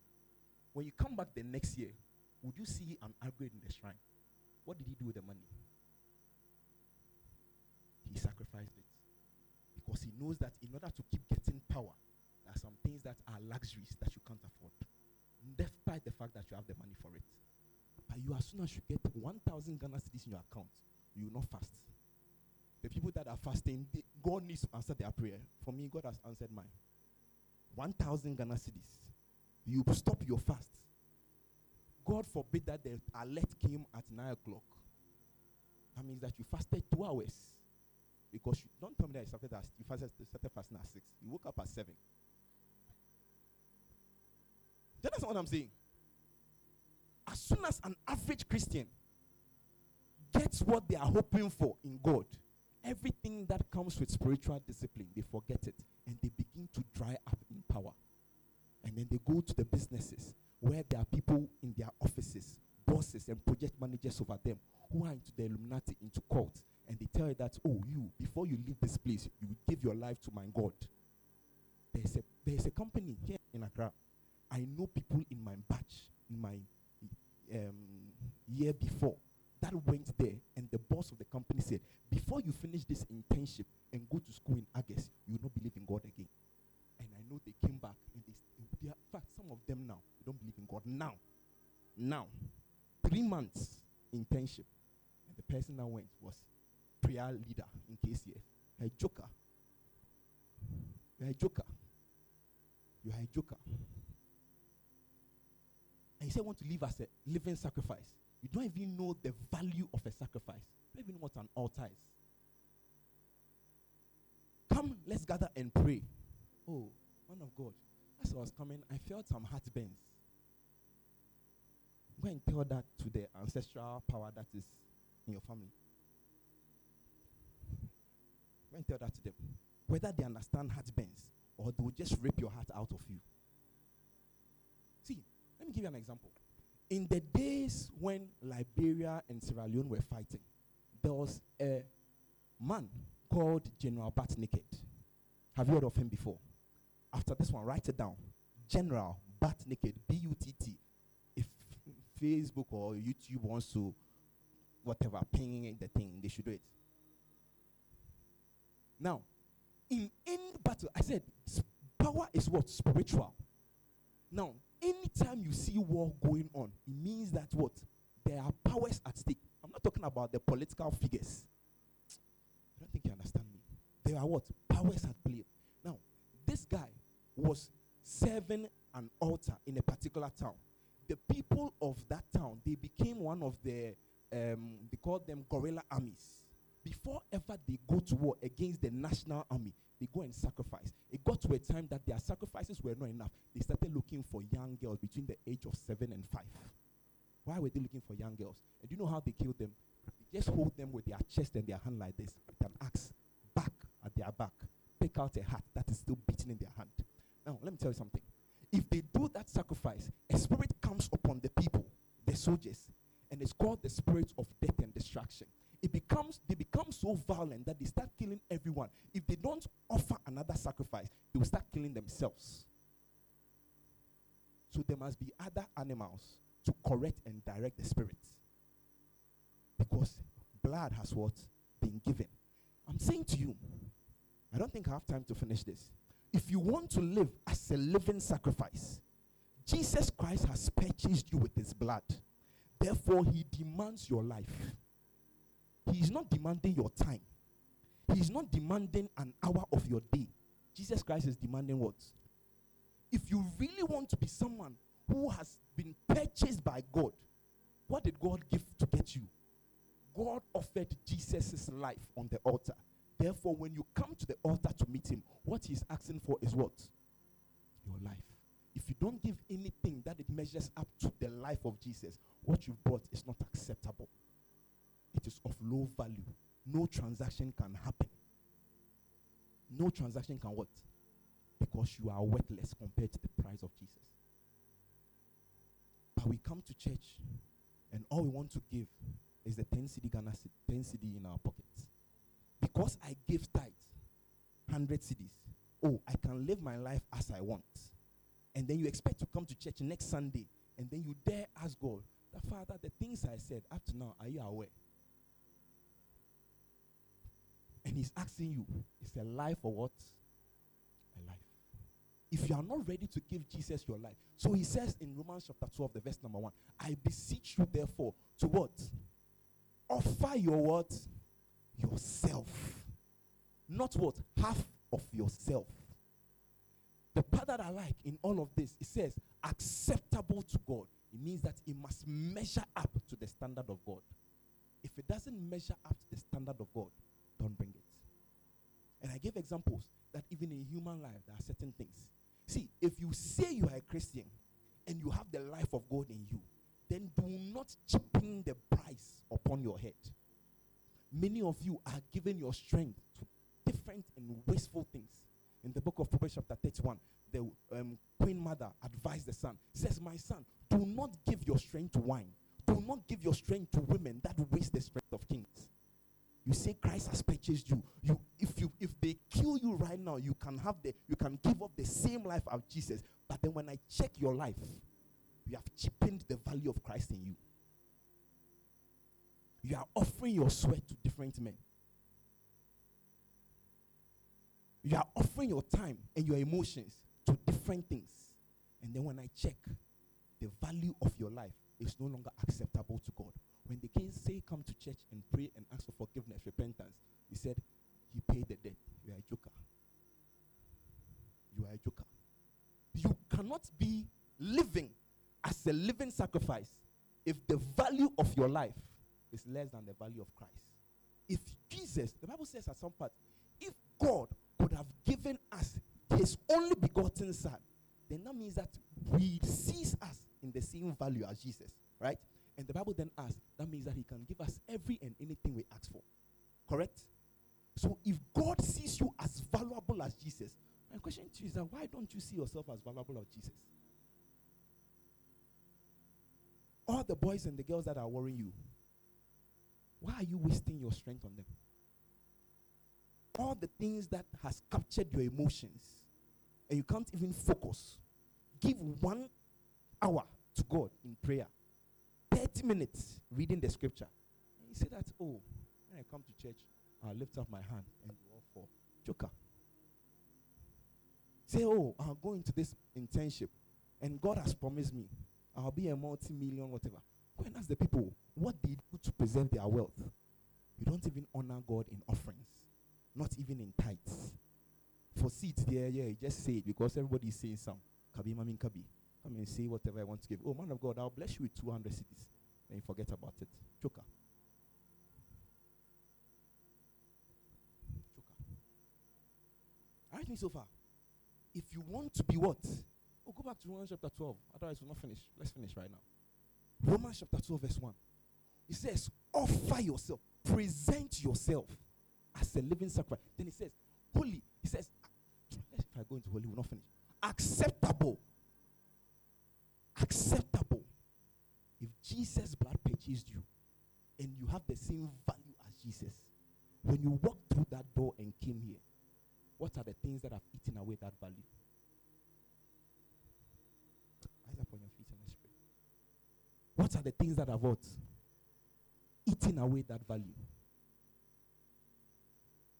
When you come back the next year, would you see an upgrade in the shrine? What did he do with the money? He sacrificed it. Because he knows that in order to keep getting power, there are some things that are luxuries that you can't afford. Despite the fact that you have the money for it. But you, as soon as you get 1,000 Ghana cedis in your account, you will not fast. The people that are fasting, God needs to answer their prayer. For me, God has answered mine. 1,000 Ghana cedis. You stop your fast. God forbid that the alert came at 9 o'clock. That means that you fasted 2 hours. Because you don't tell me that you started fasting at 6. You woke up at 7. That's what I'm saying. As soon as an average Christian gets what they are hoping for in God, everything that comes with spiritual discipline, they forget it. And they begin to dry up in power. And then they go to the businesses where there are people in their offices, bosses and project managers over them who are into the Illuminati, into cults. And they tell you that, oh, you, before you leave this place, you will give your life to my God. There's a company here in Accra. I know people in my batch, in my year before, that went there, and the boss of the company said, before you finish this internship and go to school in August, you will not believe in God again. And I know they came back, and they are, in fact, some of them now, they don't believe in God now. Now, 3 months internship, and the person that went was prayer leader in KCF. You are a joker. And he said, I want to live as a living sacrifice. You don't even know the value of a sacrifice. You don't even know what an altar is. Come, let's gather and pray. Oh, man of God, as I was coming, I felt some heartburns. Go and tell that to the ancestral power that is in your family. Go and tell that to them. Whether they understand heartburns or they will just rip your heart out of you. See, let me give you an example. In the days when Liberia and Sierra Leone were fighting, there was a man called General Butt Naked. Have you heard of him before? After this one, write it down. General Butt Naked, B-U-T-T. If Facebook or YouTube wants to, whatever, ping the thing, they should do it. Now, in any battle, I said, power is what? Spiritual. Now, anytime you see war going on, it means that what? There are powers at stake. I'm not talking about the political figures. I don't think you understand me. There are what? Powers at play. Now, this guy was serving an altar in a particular town. The people of that town, they became one of the, they called them guerrilla armies. Before ever they go to war against the national army, they go and sacrifice. It got to a time that their sacrifices were not enough. They started looking for young girls between the age of 7 and 5. Why were they looking for young girls? And do you know how they killed them? They just hold them with their chest and their hand like this, with an axe, back at their back. Take out a heart that is still beating in their hand. Now, let me tell you something. If they do that sacrifice, a spirit comes upon the people, the soldiers, and it's called the spirit of death and destruction. They become so violent that they start killing everyone. If they don't offer another sacrifice, they will start killing themselves. So there must be other animals to correct and direct the spirit. Because blood has what? Been given. I'm saying to you, I don't think I have time to finish this. If you want to live as a living sacrifice, Jesus Christ has purchased you with his blood. Therefore, he demands your life. He is not demanding your time. He is not demanding an hour of your day. Jesus Christ is demanding what? If you really want to be someone who has been purchased by God, what did God give to get you? God offered Jesus' life on the altar. Therefore, when you come to the altar to meet him, what he's asking for is what? Your life. If you don't give anything that it measures up to the life of Jesus, what you've brought is not acceptable. It is of low value. No transaction can happen. No transaction can what? Because you are worthless compared to the price of Jesus. But we come to church and all we want to give is the 10 cedi in our pockets. because I gave tithes, 100 cedis, oh, I can live my life as I want. And then you expect to come to church next Sunday, and then you dare ask God, the Father, the things I said up to now, are you aware? And he's asking you, it's a life or what? A life. If you are not ready to give Jesus your life. So he says in Romans chapter 12, the verse number 1, I beseech you therefore to what? Offer your what? Yourself. Not what? Half of yourself. The part that I like in all of this, it says acceptable to God. It means that it must measure up to the standard of God. If it doesn't measure up to the standard of God, don't bring it. And I gave examples that even in human life, there are certain things. See, if you say you are a Christian and you have the life of God in you, then do not cheapen the price upon your head. Many of you are giving your strength to different and wasteful things. In the book of Proverbs chapter 31, the queen mother advised the son, says, my son, do not give your strength to wine. Do not give your strength to women that waste the strength of kings. You say Christ has purchased you. If they kill you right now, you can give up the same life of Jesus. But then when I check your life, you have cheapened the value of Christ in you. You are offering your sweat to different men. You are offering your time and your emotions to different things. And then when I check, the value of your life is no longer acceptable to God. When the kids say come to church and pray and ask for forgiveness, repentance, he said, he paid the debt. You are a joker. You are a joker. You cannot be living as a living sacrifice if the value of your life is less than the value of Christ. If Jesus, the Bible says at some part, if God could have given us his only begotten son, then that means that he sees us in the same value as Jesus, right? And the Bible then asks, that means that he can give us every and anything we ask for. Correct? So if God sees you as valuable as Jesus, my question to you is that why don't you see yourself as valuable as Jesus? All the boys and the girls that are worrying you, why are you wasting your strength on them? All the things that has captured your emotions and you can't even focus, give 1 hour to God in prayer. 30 minutes reading the scripture. And you say that, oh, when I come to church, I'll lift up my hand and you all fall. Joker. Say, oh, I'll go into this internship and God has promised me I'll be a multi-million whatever. Go and ask the people what they do to preserve their wealth. You don't even honor God in offerings, not even in tithes. For seeds there, yeah, you just say it because everybody is saying some. Kabi Mamin Kabi. Come and say whatever I want to give. Oh, man of God, I'll bless you with 200 cities. Then you forget about it. Joker. All right, me so far. If you want to be what? Oh, go back to Romans chapter 12. Otherwise, we'll not finish. Let's finish right now. Romans chapter 12, verse 1. It says, offer yourself. Present yourself as a living sacrifice. Then it says, holy. It says, if I go into holy, we'll not finish. Acceptable. If Jesus' blood purchased you and you have the same value as Jesus, when you walked through that door and came here, what are the things that have eaten away that value? Eyes up on your feet and let's pray. What are the things that have what? Eaten away that value?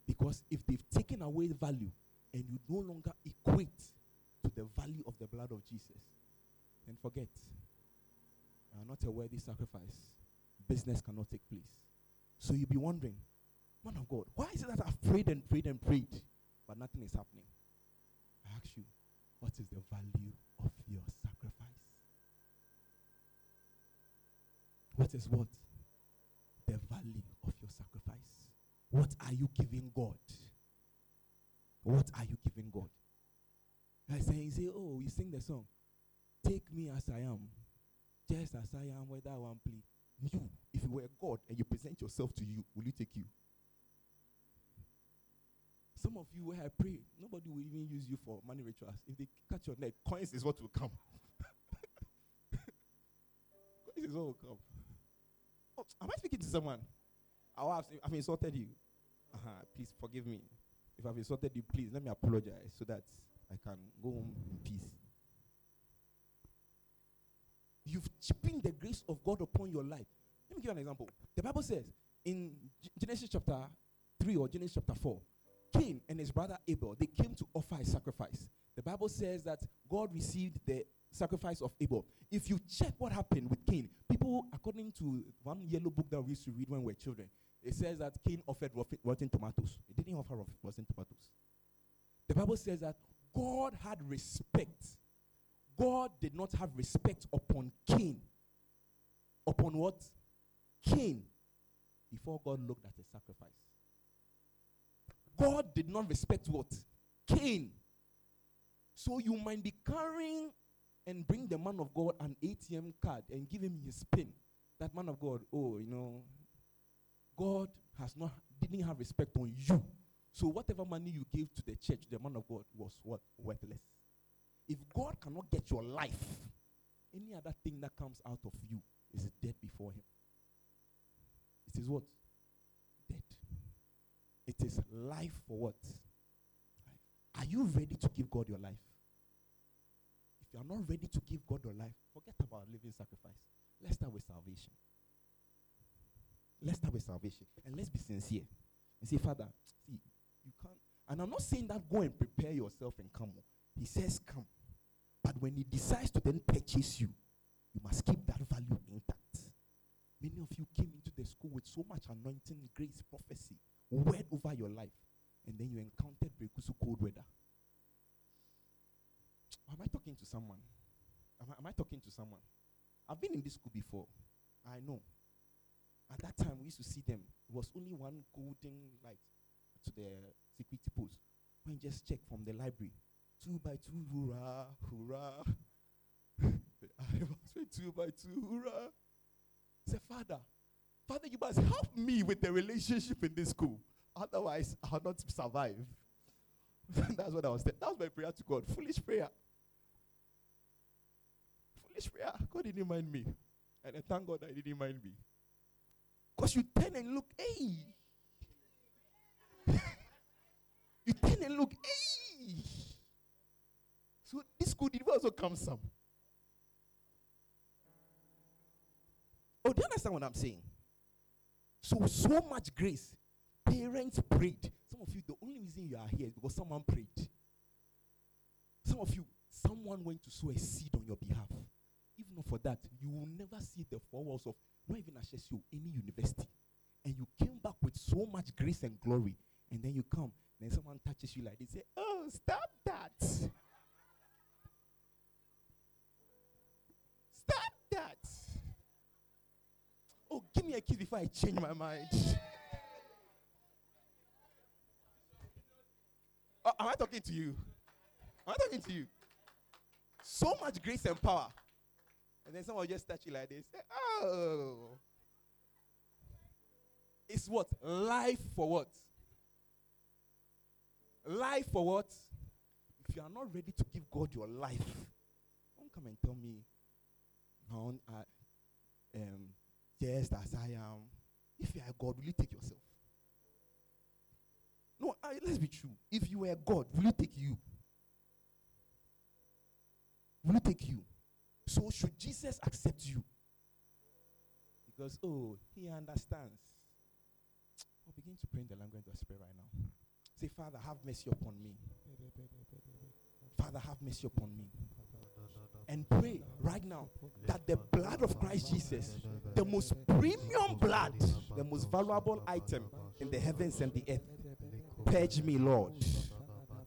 Because if they've taken away value and you no longer equate to the value of the blood of Jesus, and forget, you are not a worthy sacrifice. Business cannot take place. So you'll be wondering, man of God, why is it that I've prayed and prayed and prayed, but nothing is happening? I ask you, what is the value of your sacrifice? What is what? The value of your sacrifice. What are you giving God? What are you giving God? I say, oh, you sing the song. Take me as I am, just as I am, whether I want plea. You, if you were God and you present yourself to you, will you take you? Some of you, when I pray, nobody will even use you for money rituals. If they catch your neck, coins is what will come. Coins is what will come. Oh, am I speaking to someone? I've insulted you. Please forgive me. If I've insulted you, please let me apologize so that I can go home in peace. You've cheapened the grace of God upon your life. Let me give you an example. The Bible says in Genesis chapter 3 or Genesis chapter 4, Cain and his brother Abel, they came to offer a sacrifice. The Bible says that God received the sacrifice of Abel. If you check what happened with Cain, people, according to one yellow book that we used to read when we were children, it says that Cain offered rotten tomatoes. He didn't offer rotten tomatoes. The Bible says that God had respect. God did not have respect upon Cain. Upon what? Cain. Before God looked at the sacrifice. God did not respect what? Cain. So you might be carrying and bring the man of God an ATM card and give him his pin. That man of God, God didn't have respect on you. So whatever money you gave to the church, the man of God was what? Worthless. If God cannot get your life, any other thing that comes out of you is dead before him. It is what? Dead. It is life for what? Life. Are you ready to give God your life? If you are not ready to give God your life, forget about living sacrifice. Let's start with salvation. Let's start with salvation. And let's be sincere. And say, Father, see, you can't. And I'm not saying that go and prepare yourself and come. He says come. But when he decides to then purchase you, you must keep that value intact. Many of you came into the school with so much anointing, grace, prophecy, word over your life. And then you encountered Brekusu cold weather. Am I talking to someone? Am I talking to someone? I've been in this school before. I know. At that time, we used to see them. It was only one golden light to the security post. When you just check from the library, 2x2, hurrah, hurrah. I must say 2x2, hurrah. I said, Father, you must help me with the relationship in this school. Otherwise, I'll not survive. That's what I was saying. That was my prayer to God. Foolish prayer. Foolish prayer. God didn't mind me. And I thank God that he didn't mind me. Because you turn and look, hey. You turn and look, hey. So this school did also come some. Oh, do you understand what I'm saying? So much grace. Parents prayed. Some of you, the only reason you are here is because someone prayed. Some of you, someone went to sow a seed on your behalf. Even for that, you will never see the 4 walls of not even access you any university. And you came back with so much grace and glory. And then you come, and then someone touches you like this. Say, oh, stop that. Stop that. Oh, give me a kiss before I change my mind. Oh, am I talking to you? Am I talking to you? So much grace and power. And then someone just touch you like this. Oh. It's what? Life for what? Life for what? If you are not ready to give God your life, don't come and tell me, no, just as I am. If you are God, will you take yourself? No, let's be true. If you were God, will you take you? Will you take you? So should Jesus accept you? Because, he understands. I'll begin to pray in the language of the Spirit right now. Say, Father, have mercy upon me. Father, have mercy upon me. And pray right now that the blood of Christ Jesus, the most premium blood, the most valuable item in the heavens and the earth, purge me, Lord.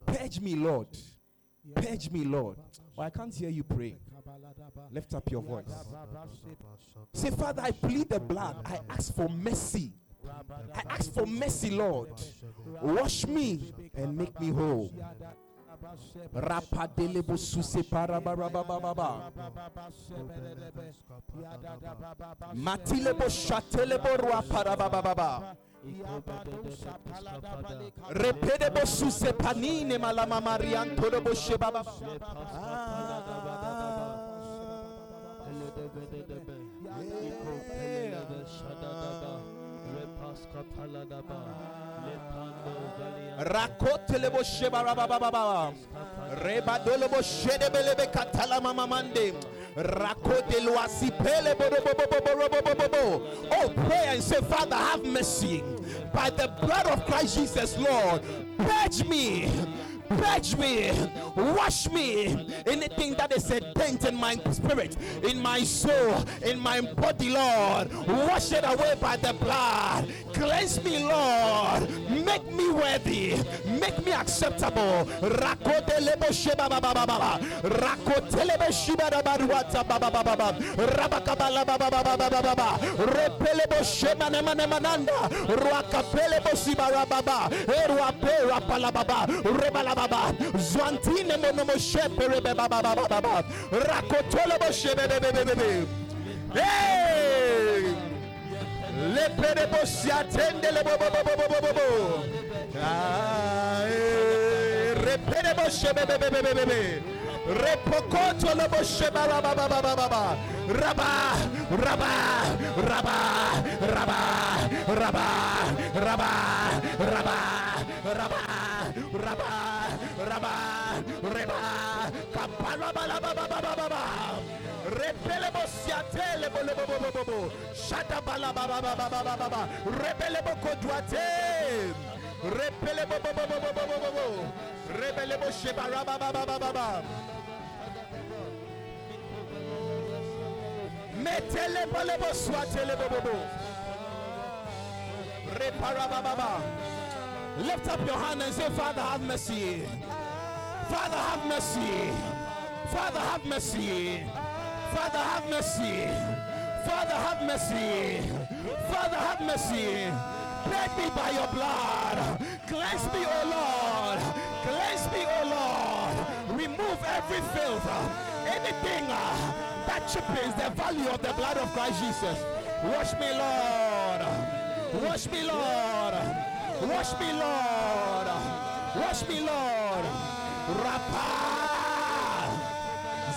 Purge me, Lord. Purge me, Lord. Oh, I can't hear you pray. Lift up your voice. Say, Father, I plead the blood. I ask for mercy. I ask for mercy, Lord. Wash me and make me whole. Rakotelebo shebarabababa. Rebadolebo shedebelebe katala mama mande. Oh, pray and say, Father, have mercy. By the blood of Christ Jesus, Lord, purge me. Purge me, wash me, anything that is a taint in my spirit, in my soul, in my body, Lord, wash it away by the blood. Cleanse me, Lord, make me worthy, make me acceptable. Rakotelebo sheba baba baba, rakotelebo sheba rabaruata baba baba, rabakabala baba baba baba, repelebo sheba nema nema nanda, ruakapelebo shiba rababa, eruape rapala baba, rebala. Zwantine monomo shepere baba baba baba rakotolebo shebebe bebe hey le perebo si attende le bobo ah reperebo shebebe bebe repokoto lebo shebaba baba baba raba raba raba raba raba raba raba raba Rabba, Rabba, Kapala, Baba, Baba, Baba, Repelebo, Siate, Bobo, Shatabala, Baba, Baba, Baba, Repelebo, Kodwate, Repelebo, Bobo, Repelebo, Sheba, Baba, Baba, Metele, Bolebo, Swatele, Bobo, Repara, Baba. Lift up your hand and say, Father, have mercy. Father, have mercy. Father, have mercy. Father, have mercy. Father, have mercy. Father, have mercy. Purge me by your blood. Cleanse me, O Lord. Cleanse me, O Lord. Remove every filth. Anything that cheapens the value of the blood of Christ Jesus. Wash me, Lord. Wash me, Lord. Wash me, Lord. Wash me, Lord. Rapa.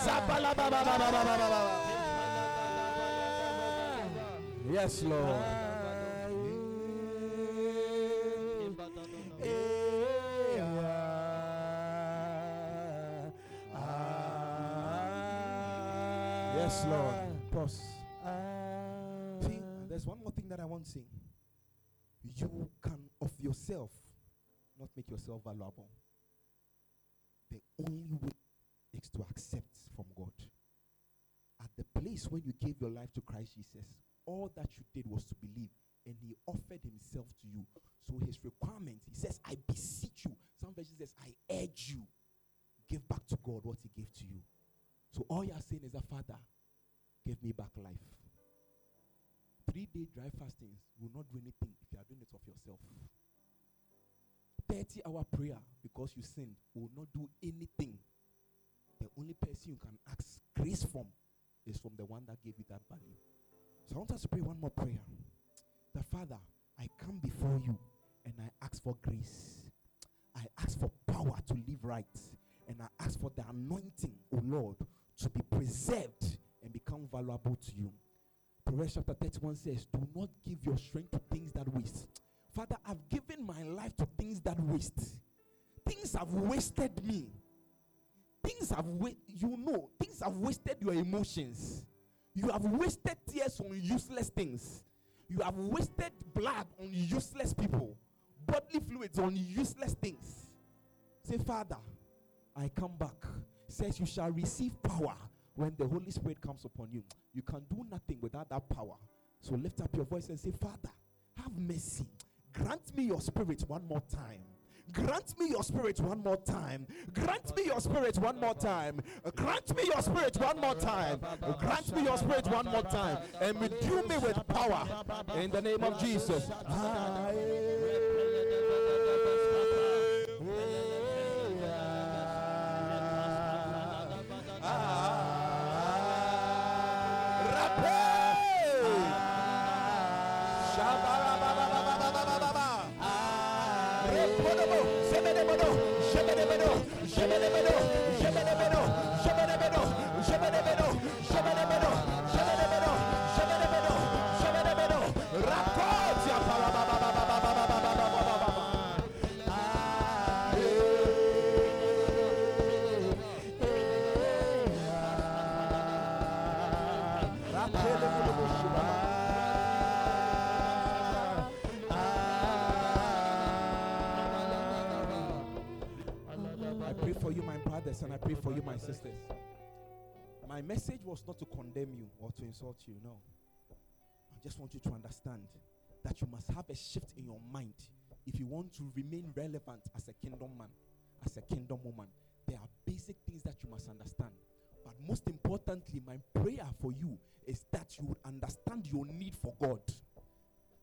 Zabala baba baba baba. Yes, Lord. Yes, Lord. Pause. See, there's one more thing that I want to sing. You can of yourself not make yourself valuable. The only way is to accept from God. At the place when you gave your life to Christ Jesus, all that you did was to believe, and he offered himself to you. So his requirement, he says, I beseech you. Some version says, I urge you. Give back to God what he gave to you. So all you are saying is that, Father, give me back life. 3-day dry fasting will not do anything if you are doing it of yourself. 30-hour prayer because you sinned will not do anything. The only person you can ask grace from is from the one that gave you that value. So I want us to pray one more prayer. The Father, I come before you and I ask for grace. I ask for power to live right. And I ask for the anointing, O Lord, to be preserved and become valuable to you. Proverbs chapter 31 says, do not give your strength to things that waste. Father, I've given my life to things that waste. Things have wasted me. Things have wasted your emotions. You have wasted tears on useless things. You have wasted blood on useless people. Bodily fluids on useless things. Say, Father, I come back. Says you shall receive power. When the Holy Spirit comes upon you, you can do nothing without that power. So lift up your voice and say, Father, have mercy. Grant me your spirit one more time. Grant me your spirit one more time. Grant me your spirit one more time. Grant me your spirit one more time. Grant me your spirit one more time. And renew me with power. In the name of Jesus. I pray for you, my brothers, and I pray for you, my sisters. My message was not to condemn you or to insult you, no. I just want you to understand that you must have a shift in your mind if you want to remain relevant as a kingdom man, as a kingdom woman. There are basic things that you must understand. But most importantly, my prayer for you is that you would understand your need for God.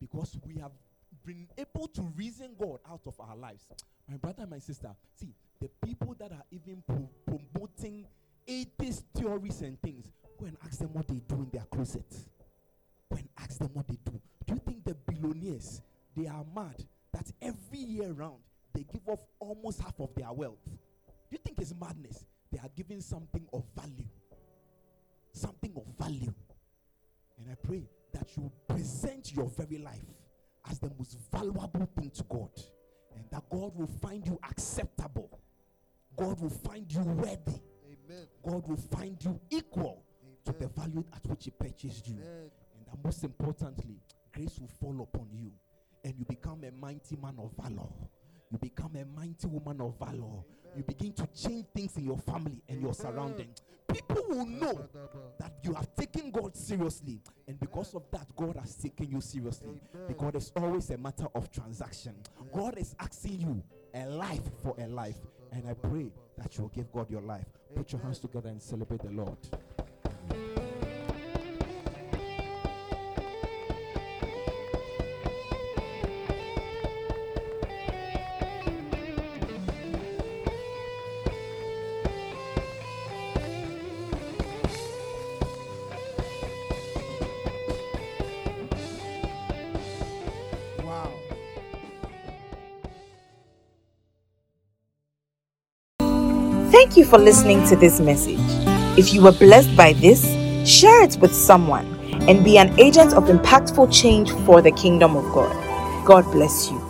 Because we have been able to reason God out of our lives. My brother and my sister, see, the people that are even promoting atheist theories and things, go and ask them what they do in their closet. Go and ask them what they do. Do you think the billionaires, they are mad that every year round, they give off almost half of their wealth? Do you think it's madness? They are giving something of value. Something of value. And I pray that you present your very life as the most valuable thing to God. And that God will find you acceptable. God will find you worthy. Amen. God will find you equal. Amen. To the value at which he purchased you. Amen. And that most importantly, grace will fall upon you. And you become a mighty man of valor. You become a mighty woman of valor. Amen. You begin to change things in your family and your surrounding. People will know that you have taken God seriously. And because of that, God has taken you seriously. Because it's always a matter of transaction. God is asking you a life for a life. And I pray that you will give God your life. Put your hands together and celebrate the Lord. Thank you for listening to this message. If you were blessed by this, share it with someone and be an agent of impactful change for the kingdom of God. God bless you.